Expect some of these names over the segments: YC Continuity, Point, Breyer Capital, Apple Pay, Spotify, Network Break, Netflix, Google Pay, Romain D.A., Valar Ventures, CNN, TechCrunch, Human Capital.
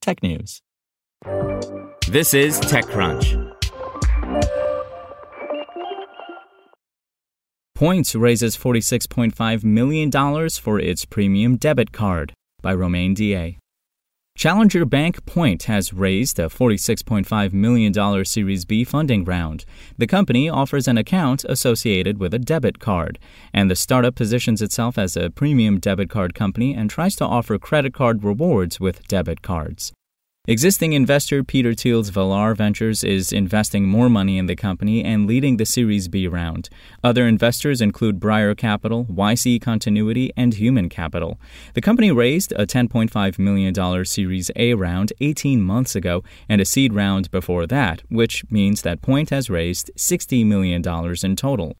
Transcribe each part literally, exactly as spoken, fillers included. tech news. This is TechCrunch. Point raises forty-six point five million dollars for its premium debit card, by Romain D A. Challenger bank Point has raised a forty-six point five million dollars Series B funding round. The company offers an account associated with a debit card, and the startup positions itself as a premium debit card company and tries to offer credit card rewards with debit cards. Existing investor Peter Thiel's Valar Ventures is investing more money in the company and leading the Series B round. Other investors include Breyer Capital, Y C Continuity, and Human Capital. The company raised a ten point five million dollars Series A round eighteen months ago and a seed round before that, which means that Point has raised sixty million dollars in total.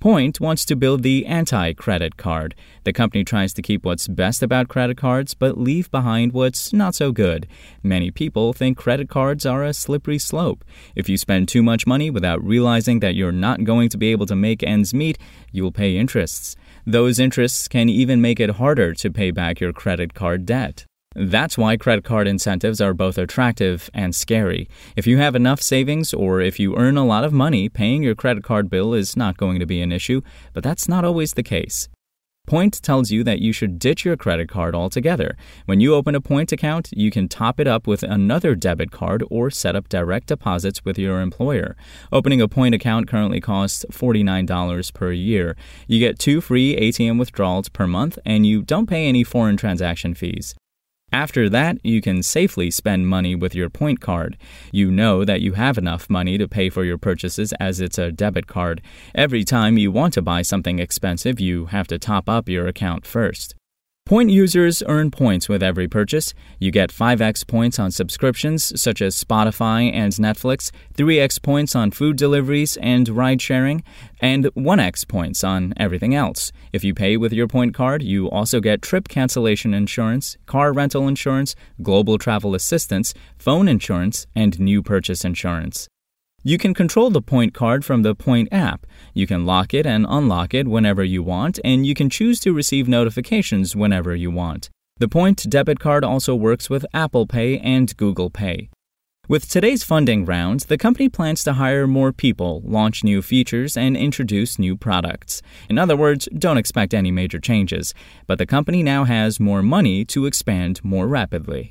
Point wants to build the anti-credit card. The company tries to keep what's best about credit cards but leave behind what's not so good. Many people think credit cards are a slippery slope. If you spend too much money without realizing that you're not going to be able to make ends meet, you'll pay interests. Those interests can even make it harder to pay back your credit card debt. That's why credit card incentives are both attractive and scary. If you have enough savings or if you earn a lot of money, paying your credit card bill is not going to be an issue, but that's not always the case. Point tells you that you should ditch your credit card altogether. When you open a Point account, you can top it up with another debit card or set up direct deposits with your employer. Opening a Point account currently costs forty-nine dollars per year. You get two free A T M withdrawals per month, and you don't pay any foreign transaction fees. After that, you can safely spend money with your Point card. You know that you have enough money to pay for your purchases as it's a debit card. Every time you want to buy something expensive, you have to top up your account first. Point users earn points with every purchase. You get five x points on subscriptions such as Spotify and Netflix, three x points on food deliveries and ride sharing, and one x points on everything else. If you pay with your Point card, you also get trip cancellation insurance, car rental insurance, global travel assistance, phone insurance, and new purchase insurance. You can control the Point card from the Point app. You can lock it and unlock it whenever you want, and you can choose to receive notifications whenever you want. The Point debit card also works with Apple Pay and Google Pay. With today's funding round, the company plans to hire more people, launch new features, and introduce new products. In other words, don't expect any major changes. But the company now has more money to expand more rapidly.